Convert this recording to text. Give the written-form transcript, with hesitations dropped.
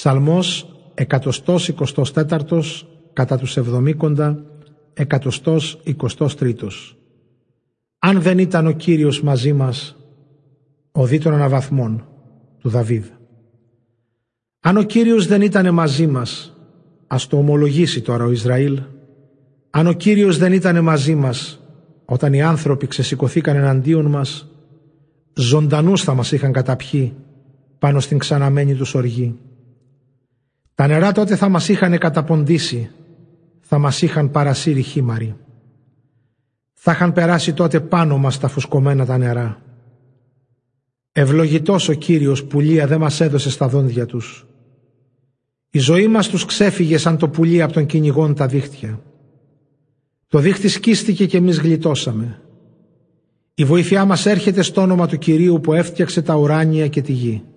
Ψαλμός 124 κατά τους 70, 123. Αν δεν ήταν ο Κύριος μαζί μας, οδή των αναβαθμών, του Δαβίδ. Αν ο Κύριος δεν ήταν μαζί μας, ας το ομολογήσει τώρα ο Ισραήλ, αν ο Κύριος δεν ήταν μαζί μας, όταν οι άνθρωποι ξεσηκωθήκαν εναντίον μας, ζωντανούς θα μας είχαν καταπιεί πάνω στην ξαναμένη τους οργή. Τα νερά τότε θα μας είχαν καταποντήσει, θα μας είχαν παρασύρει χήμαροι. Θα είχαν περάσει τότε πάνω μας τα φουσκωμένα τα νερά. Ευλογητός ο Κύριος πουλία δεν μας έδωσε στα δόντια τους. Η ζωή μας τους ξέφυγε σαν το πουλί από τον κυνηγών τα δίχτυα. Το δίχτυ σκίστηκε και εμείς γλιτώσαμε. Η βοήθειά μας έρχεται στο όνομα του Κυρίου που έφτιαξε τα ουράνια και τη γη.